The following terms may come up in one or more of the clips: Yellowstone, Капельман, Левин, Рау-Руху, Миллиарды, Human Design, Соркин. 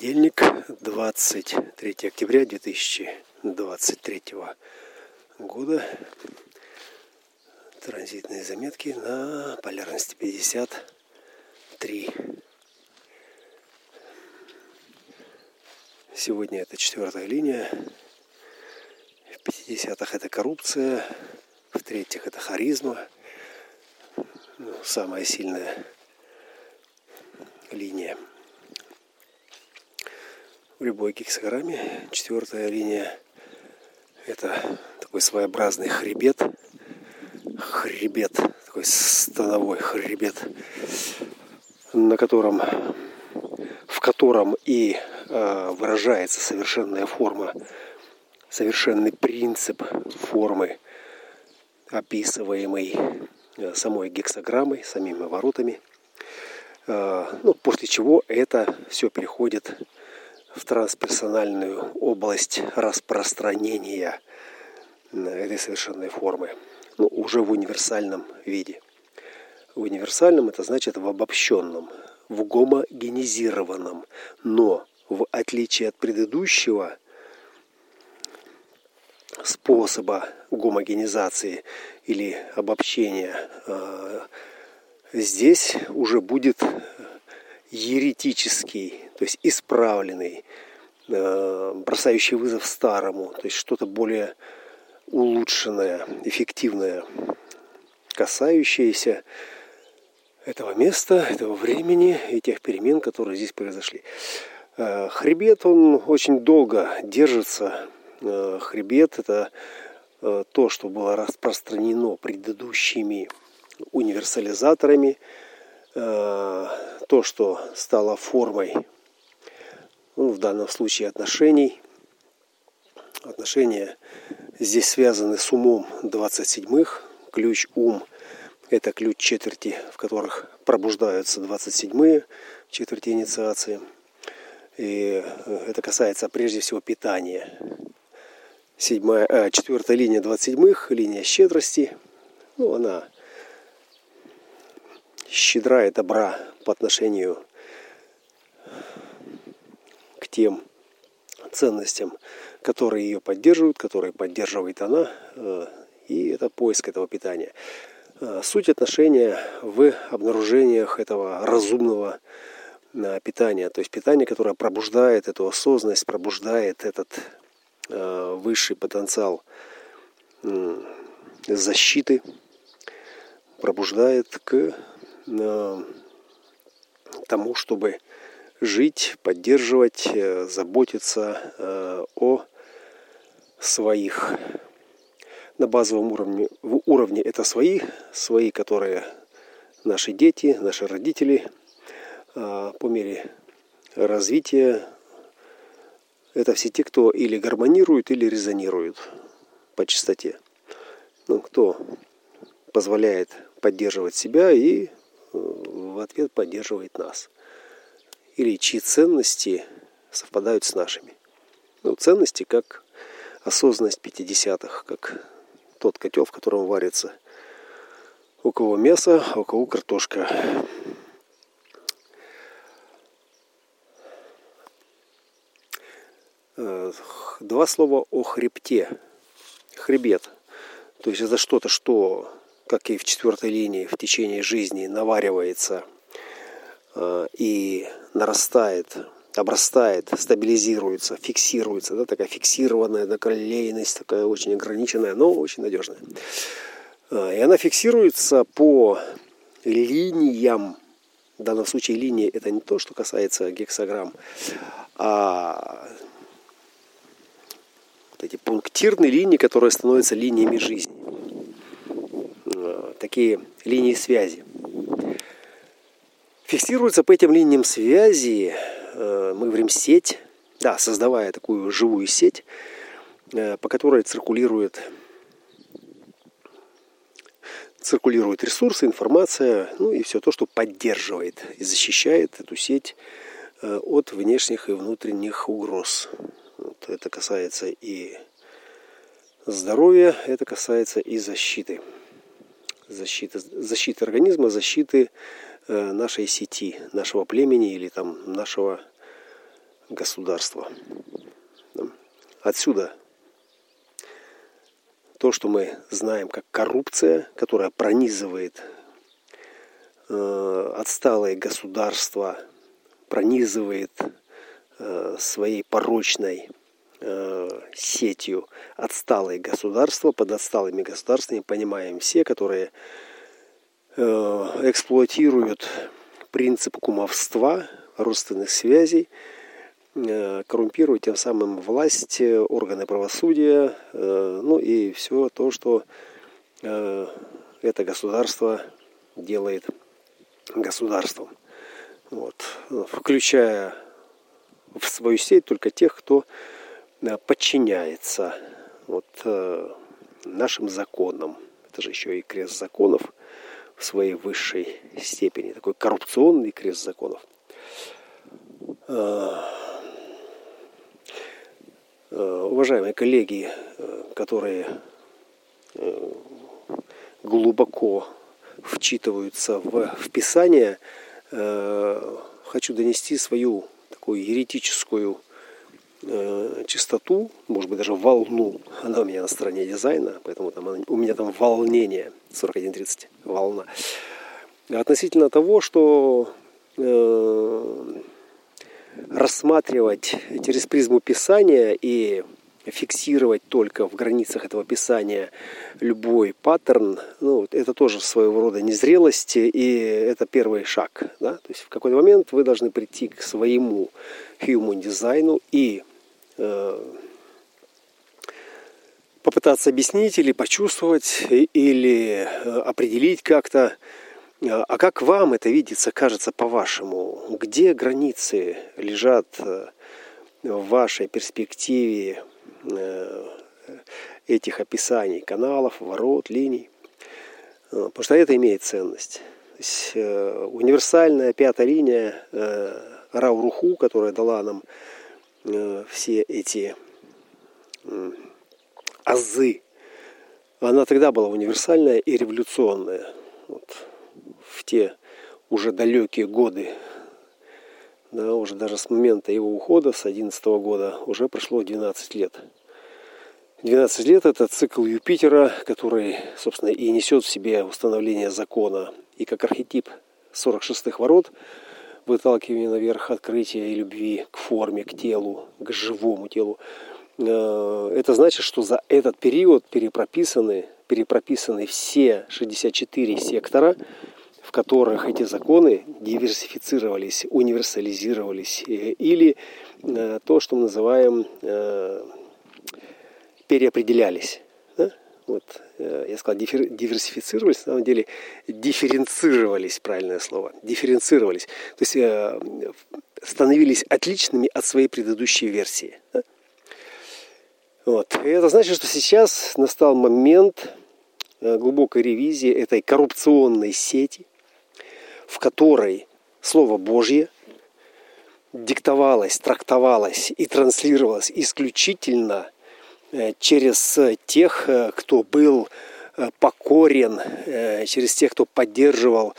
Понедельник, 23 октября 2023 года. Транзитные заметки на полярности 53. Сегодня это 4-я линия. В 50-х это коррупция. В 3-х это харизма. Самая сильная линия. В любой гексаграмме 4-я линия — это такой своеобразный хребет. Хребет, такой становой хребет, в котором и выражается совершенная форма, совершенный принцип формы, описываемый самой гексаграммой, самими воротами. После чего это все переходит в трансперсональную область распространения этой совершенной формы. Уже в универсальном виде. В универсальном — это значит в обобщенном, в гомогенизированном. Но в отличие от предыдущего способа гомогенизации или обобщения, здесь уже будет еретический, то есть исправленный, бросающий вызов старому, то есть что-то более улучшенное, эффективное, касающееся этого места, этого времени и тех перемен, которые здесь произошли. Хребет, он очень долго держится. Хребет — это то, что было распространено предыдущими универсализаторами, то, что стало формой, в данном случае, отношений. Отношения здесь связаны с умом 27-х. Ключ ум – это ключ четверти, в которых пробуждаются 27-е четверти инициации. И это касается прежде всего питания. 4-я линия 27-х, линия щедрости. Она щедра и добра по отношению к тем ценностям, которые ее поддерживают, которые поддерживает она, и это поиск этого питания. Суть отношения в обнаружениях этого разумного питания, то есть питание, которое пробуждает эту осознанность, пробуждает этот высший потенциал защиты, пробуждает к тому, чтобы жить, поддерживать, заботиться о своих. На базовом уровне это свои, которые наши дети, наши родители. По мере развития это все те, кто или гармонирует, или резонирует по частоте. Кто позволяет поддерживать себя и в ответ поддерживает нас. Или чьи ценности совпадают с нашими. Ценности как осознанность 50-х, как тот котел, в котором варится у кого мясо, у кого картошка. Два слова о хребте. Хребет. То есть это что-то, что, как и в 4-й линии, в течение жизни наваривается и нарастает, обрастает, стабилизируется, фиксируется. Такая фиксированная наколейность, такая очень ограниченная, но очень надежная. И она фиксируется по линиям. В данном случае линии — это не то, что касается гексаграмм, а эти пунктирные линии, которые становятся линиями жизни. Такие линии связи. Фиксируется по этим линиям связи, мы говорим сеть, создавая такую живую сеть, по которой циркулируют ресурсы, информация, и все то, что поддерживает и защищает эту сеть от внешних и внутренних угроз. Это касается и здоровья, это касается и защиты организма, защиты нашей сети, нашего племени или нашего государства. Отсюда то, что мы знаем как коррупция, которая пронизывает отсталые государства, пронизывает своей порочной сетью отсталые государства. Под отсталыми государствами понимаем все, которые эксплуатируют принцип кумовства, родственных связей, коррумпируют тем самым власть, органы правосудия, ну и все то, что это государство делает государством. Вот. Включая в свою сеть только тех, кто подчиняется вот нашим законам. Это же еще и крест законов в своей высшей степени. Такой коррупционный крест законов. Уважаемые коллеги, которые глубоко вчитываются в Писание, хочу донести свою такую еретическую чистоту, может быть даже волну. Она у меня на стороне дизайна, поэтому там, у меня там волнение 41.30, волна. Относительно того, что рассматривать через призму Писания и фиксировать только в границах этого Писания любой паттерн, ну, это тоже своего рода незрелость, и это первый шаг. Да? То есть в какой-то момент вы должны прийти к своему Human Design и попытаться объяснить или почувствовать, или определить как-то, а как вам это видится, кажется, по-вашему? Где границы лежат в вашей перспективе этих описаний каналов, ворот, линий? Потому что это имеет ценность. То есть универсальная пятая линия Рау-Руху, которая дала нам все эти азы, она тогда была универсальная и революционная. Вот. В те уже далекие годы, да, уже даже с момента его ухода, с 2011 года, уже прошло 12 лет. 12 лет – это цикл Юпитера, который, собственно, и несет в себе установление закона. И как архетип 46-х ворот, выталкивание наверх открытия и любви к форме, к телу, к живому телу. Это значит, что за этот период перепрописаны все 64 сектора, в которых эти законы диверсифицировались, универсализировались, или то, что мы называем переопределялись. Да? Вот, я сказал диверсифицировались, на самом деле дифференцировались, правильное слово, дифференцировались, то есть становились отличными от своей предыдущей версии. Да? Вот. И это значит, что сейчас настал момент глубокой ревизии этой коррупционной сети, в которой Слово Божье диктовалось, трактовалось и транслировалось исключительно через тех, кто был покорен, через тех, кто поддерживал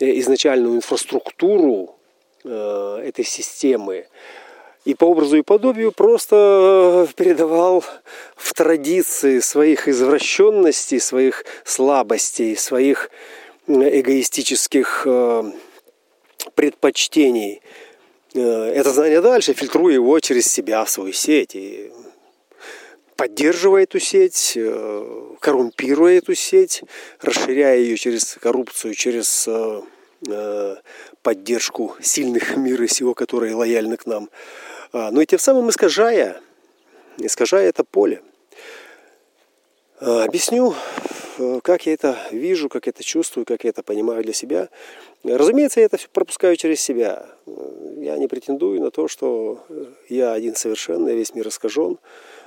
изначальную инфраструктуру этой системы, и по образу и подобию просто передавал в традиции своих извращенностей, своих слабостей, своих эгоистических предпочтений. Это знание дальше, фильтруя его через себя в свою сеть. И поддерживая эту сеть, коррумпируя эту сеть, расширяя ее через коррупцию, через поддержку сильных мира сего, которые лояльны к нам. Но и тем самым искажая это поле. Объясню, как я это вижу, как я это чувствую, как я это понимаю для себя. Разумеется, я это все пропускаю через себя. Я не претендую на то, что я один совершенный, весь мир искажен.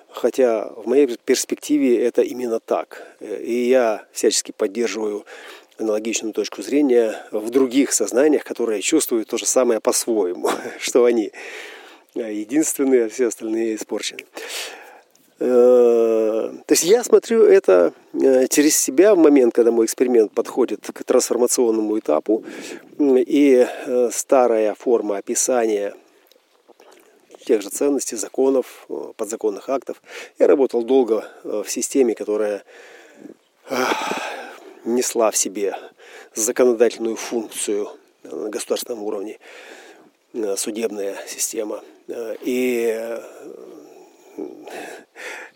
Хотя в моей перспективе это именно так. И я всячески поддерживаю аналогичную точку зрения в других сознаниях, которые чувствуют то же самое по-своему, что они единственные, а все остальные испорчены. То есть я смотрю это через себя в момент, когда мой эксперимент подходит к трансформационному этапу, и старая форма описания тех же ценностей, законов, подзаконных актов. Я работал долго в системе, которая несла в себе законодательную функцию на государственном уровне, судебная система. И,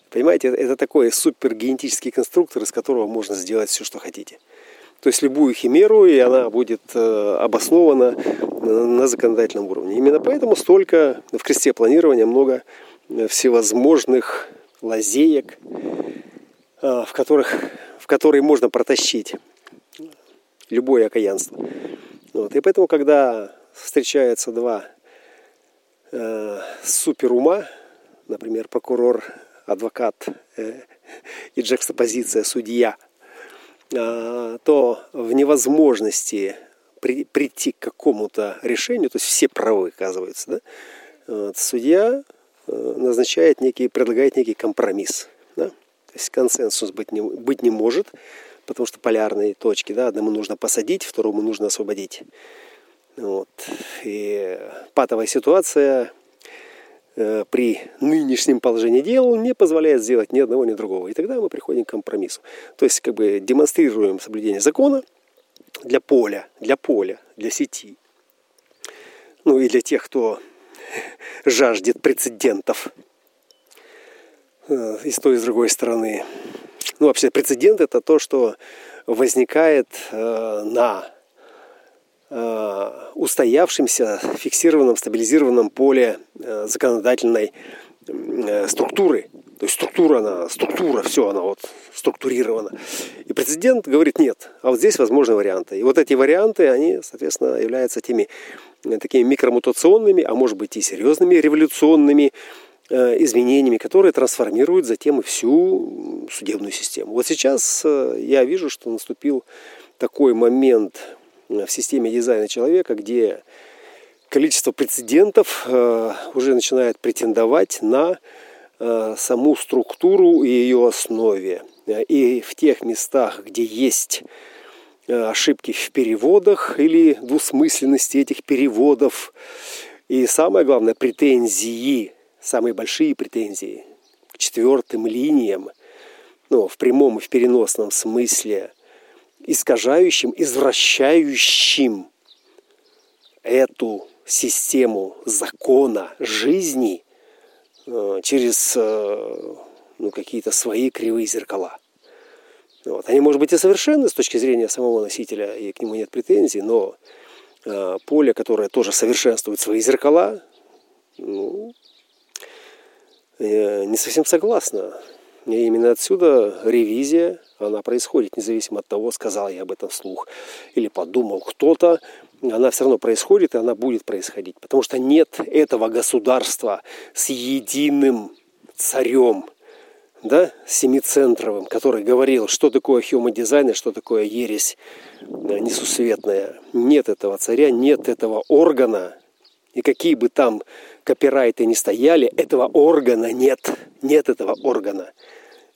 понимаете, это такой супергенетический конструктор, из которого можно сделать все, что хотите. То есть любую химеру, и она будет обоснована на законодательном уровне. Именно поэтому столько в кресте планирования много всевозможных лазеек, в которые можно протащить любое окаянство. Вот. И поэтому, когда встречаются два суперума, например, прокурор, адвокат и джекстапозиция судья, то в невозможности прийти к какому-то решению, то есть все правы оказываются, да? Вот. Судья предлагает некий компромисс. Да? То есть консенсус быть не может, потому что полярные точки, да, одному нужно посадить, второму нужно освободить. Вот. И патовая ситуация при нынешнем положении дел не позволяет сделать ни одного, ни другого. И тогда мы приходим к компромиссу. То есть демонстрируем соблюдение закона для поля, для сети. Ну и для тех, кто жаждет прецедентов. И с той, и с другой стороны. Ну, вообще, прецедент – это то, что возникает на устоявшемся, фиксированном, стабилизированном поле законодательной структуры. То есть структура, вот структурирована. И прецедент говорит нет, а вот здесь возможны варианты. И вот эти варианты, они, соответственно, являются теми такими микромутационными, а может быть и серьезными революционными изменениями, которые трансформируют затем и всю судебную систему. Вот сейчас я вижу, что наступил такой момент в системе дизайна человека, где количество прецедентов уже начинает претендовать на саму структуру и ее основе. И в тех местах, где есть ошибки в переводах или двусмысленности этих переводов, и самое главное, самые большие претензии к четвертым линиям, в прямом и в переносном смысле, искажающим, извращающим эту систему закона жизни через какие-то свои кривые зеркала. Вот. Они, может быть, и совершенны с точки зрения самого носителя, и к нему нет претензий, но поле, которое тоже совершенствует свои зеркала, не совсем согласна. И именно отсюда ревизия, она происходит, независимо от того, сказал я об этом вслух или подумал кто-то, она все равно происходит, и она будет происходить. Потому что нет этого государства с единым царем, да, семицентровым, который говорил, что такое Human Design и что такое ересь несусветная. Нет этого царя, нет этого органа. И какие бы там копирайты ни стояли, этого органа нет. Нет этого органа.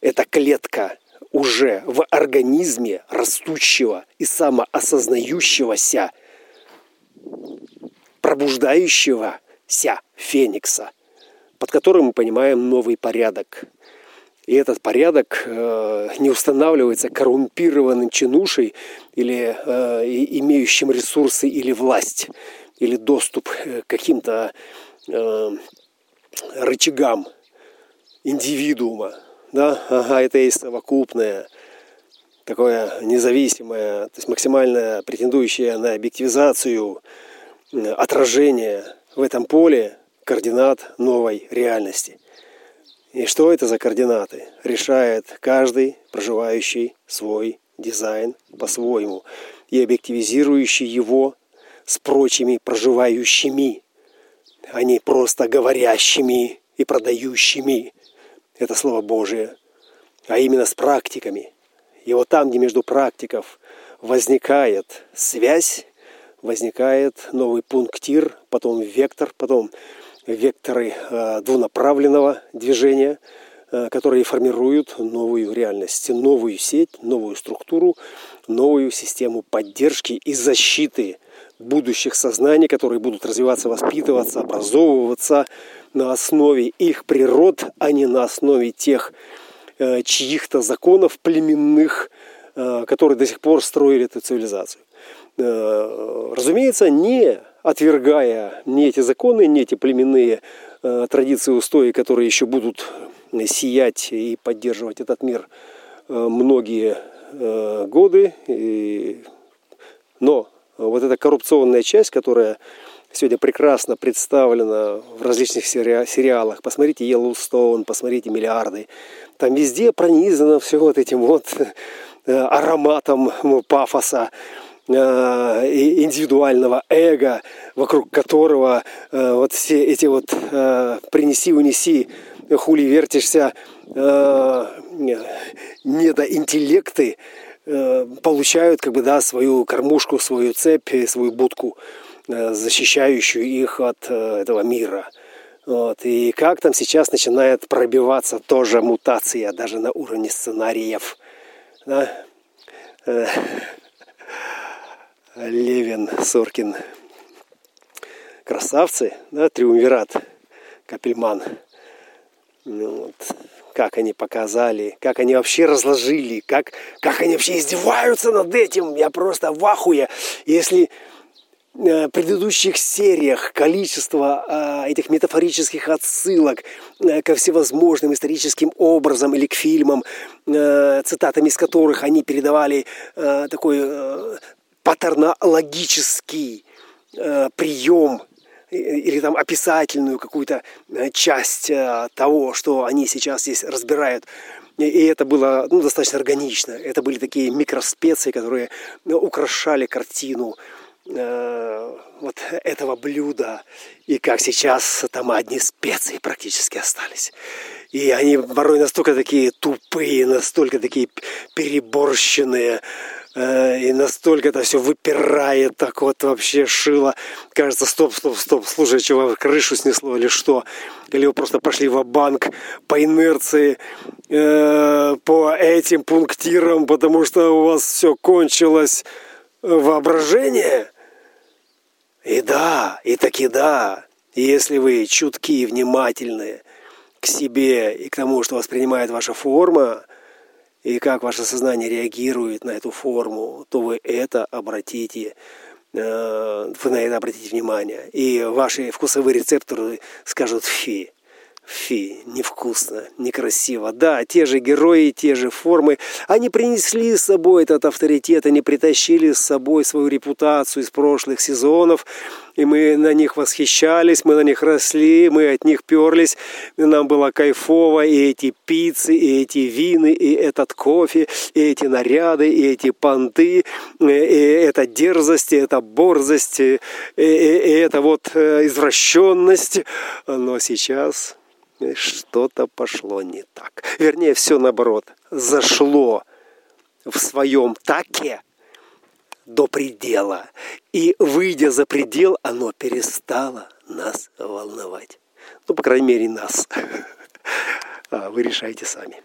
Это клетка уже в организме растущего и самоосознающегося, пробуждающегося феникса, под которым мы понимаем новый порядок. И этот порядок не устанавливается коррумпированным чинушей или имеющим ресурсы или власть, или доступ к каким-то рычагам индивидуума. Да? Ага, это есть совокупное, такое независимое, то есть максимально претендующее на объективизацию отражение в этом поле координат новой реальности. И что это за координаты? Решает каждый, проживающий свой дизайн по-своему и объективизирующий его с прочими проживающими, а не просто говорящими и продающими. Это слово Божие. А именно с практиками. И вот там, где между практиков возникает связь, возникает новый пунктир, потом вектор, потом векторы двунаправленного движения, которые формируют новую реальность, новую сеть, новую структуру, новую систему поддержки и защиты будущих сознаний, которые будут развиваться, воспитываться, образовываться, на основе их природ, а не на основе тех чьих-то законов племенных, которые до сих пор строили эту цивилизацию. Разумеется, не отвергая ни эти законы, ни эти племенные традиции, устои, которые еще будут сиять и поддерживать этот мир многие годы. Но вот эта коррупционная часть, которая сегодня прекрасно представлена в различных сериалах. Посмотрите Yellowstone, посмотрите «Миллиарды». Там везде пронизано все вот этим вот ароматом пафоса, индивидуального эго, вокруг которого вот все эти вот принеси-унеси, хули вертишься, недоинтеллекты получают как бы, да, свою кормушку, свою цепь, свою будку, защищающую их от этого мира. Вот. И как там сейчас начинает пробиваться тоже мутация, даже на уровне сценариев. Да? Левин, Соркин. Красавцы, да? Триумвират, Капельман. Вот. Как они показали, как они вообще разложили, как они вообще издеваются над этим. Я просто в ахуе. Если в предыдущих сериях количество этих метафорических отсылок ко всевозможным историческим образам или к фильмам, цитатами из которых они передавали такой паттернологический прием или там описательную какую-то часть того, что они сейчас здесь разбирают. И это было достаточно органично. Это были такие микроспеции, которые украшали картину вот этого блюда. И как сейчас там одни специи практически остались. И они порой настолько такие тупые, настолько такие переборщенные, и настолько это все выпирает, так вот вообще шило. Кажется, стоп, слушай, чувак, крышу снесло или что? Или его просто пошли ва-банк по инерции, по этим пунктирам, потому что у вас все кончилось воображение? И да. И если вы чутки и внимательны к себе и к тому, что воспринимает ваша форма, и как ваше сознание реагирует на эту форму, то вы на это обратите внимание. И ваши вкусовые рецепторы скажут фи, невкусно, некрасиво. Да, те же герои, те же формы. Они принесли с собой этот авторитет, они притащили с собой свою репутацию из прошлых сезонов. И мы на них восхищались, мы на них росли, мы от них перлись. И нам было кайфово, и эти пиццы, и эти вины, и этот кофе, и эти наряды, и эти понты, и эта дерзость, и эта борзость, и эта вот извращенность. Но сейчас что-то пошло не так. Вернее, все наоборот. Зашло в своем таке до предела. И, выйдя за предел, оно перестало нас волновать. Ну, по крайней мере, нас. Вы решаете сами.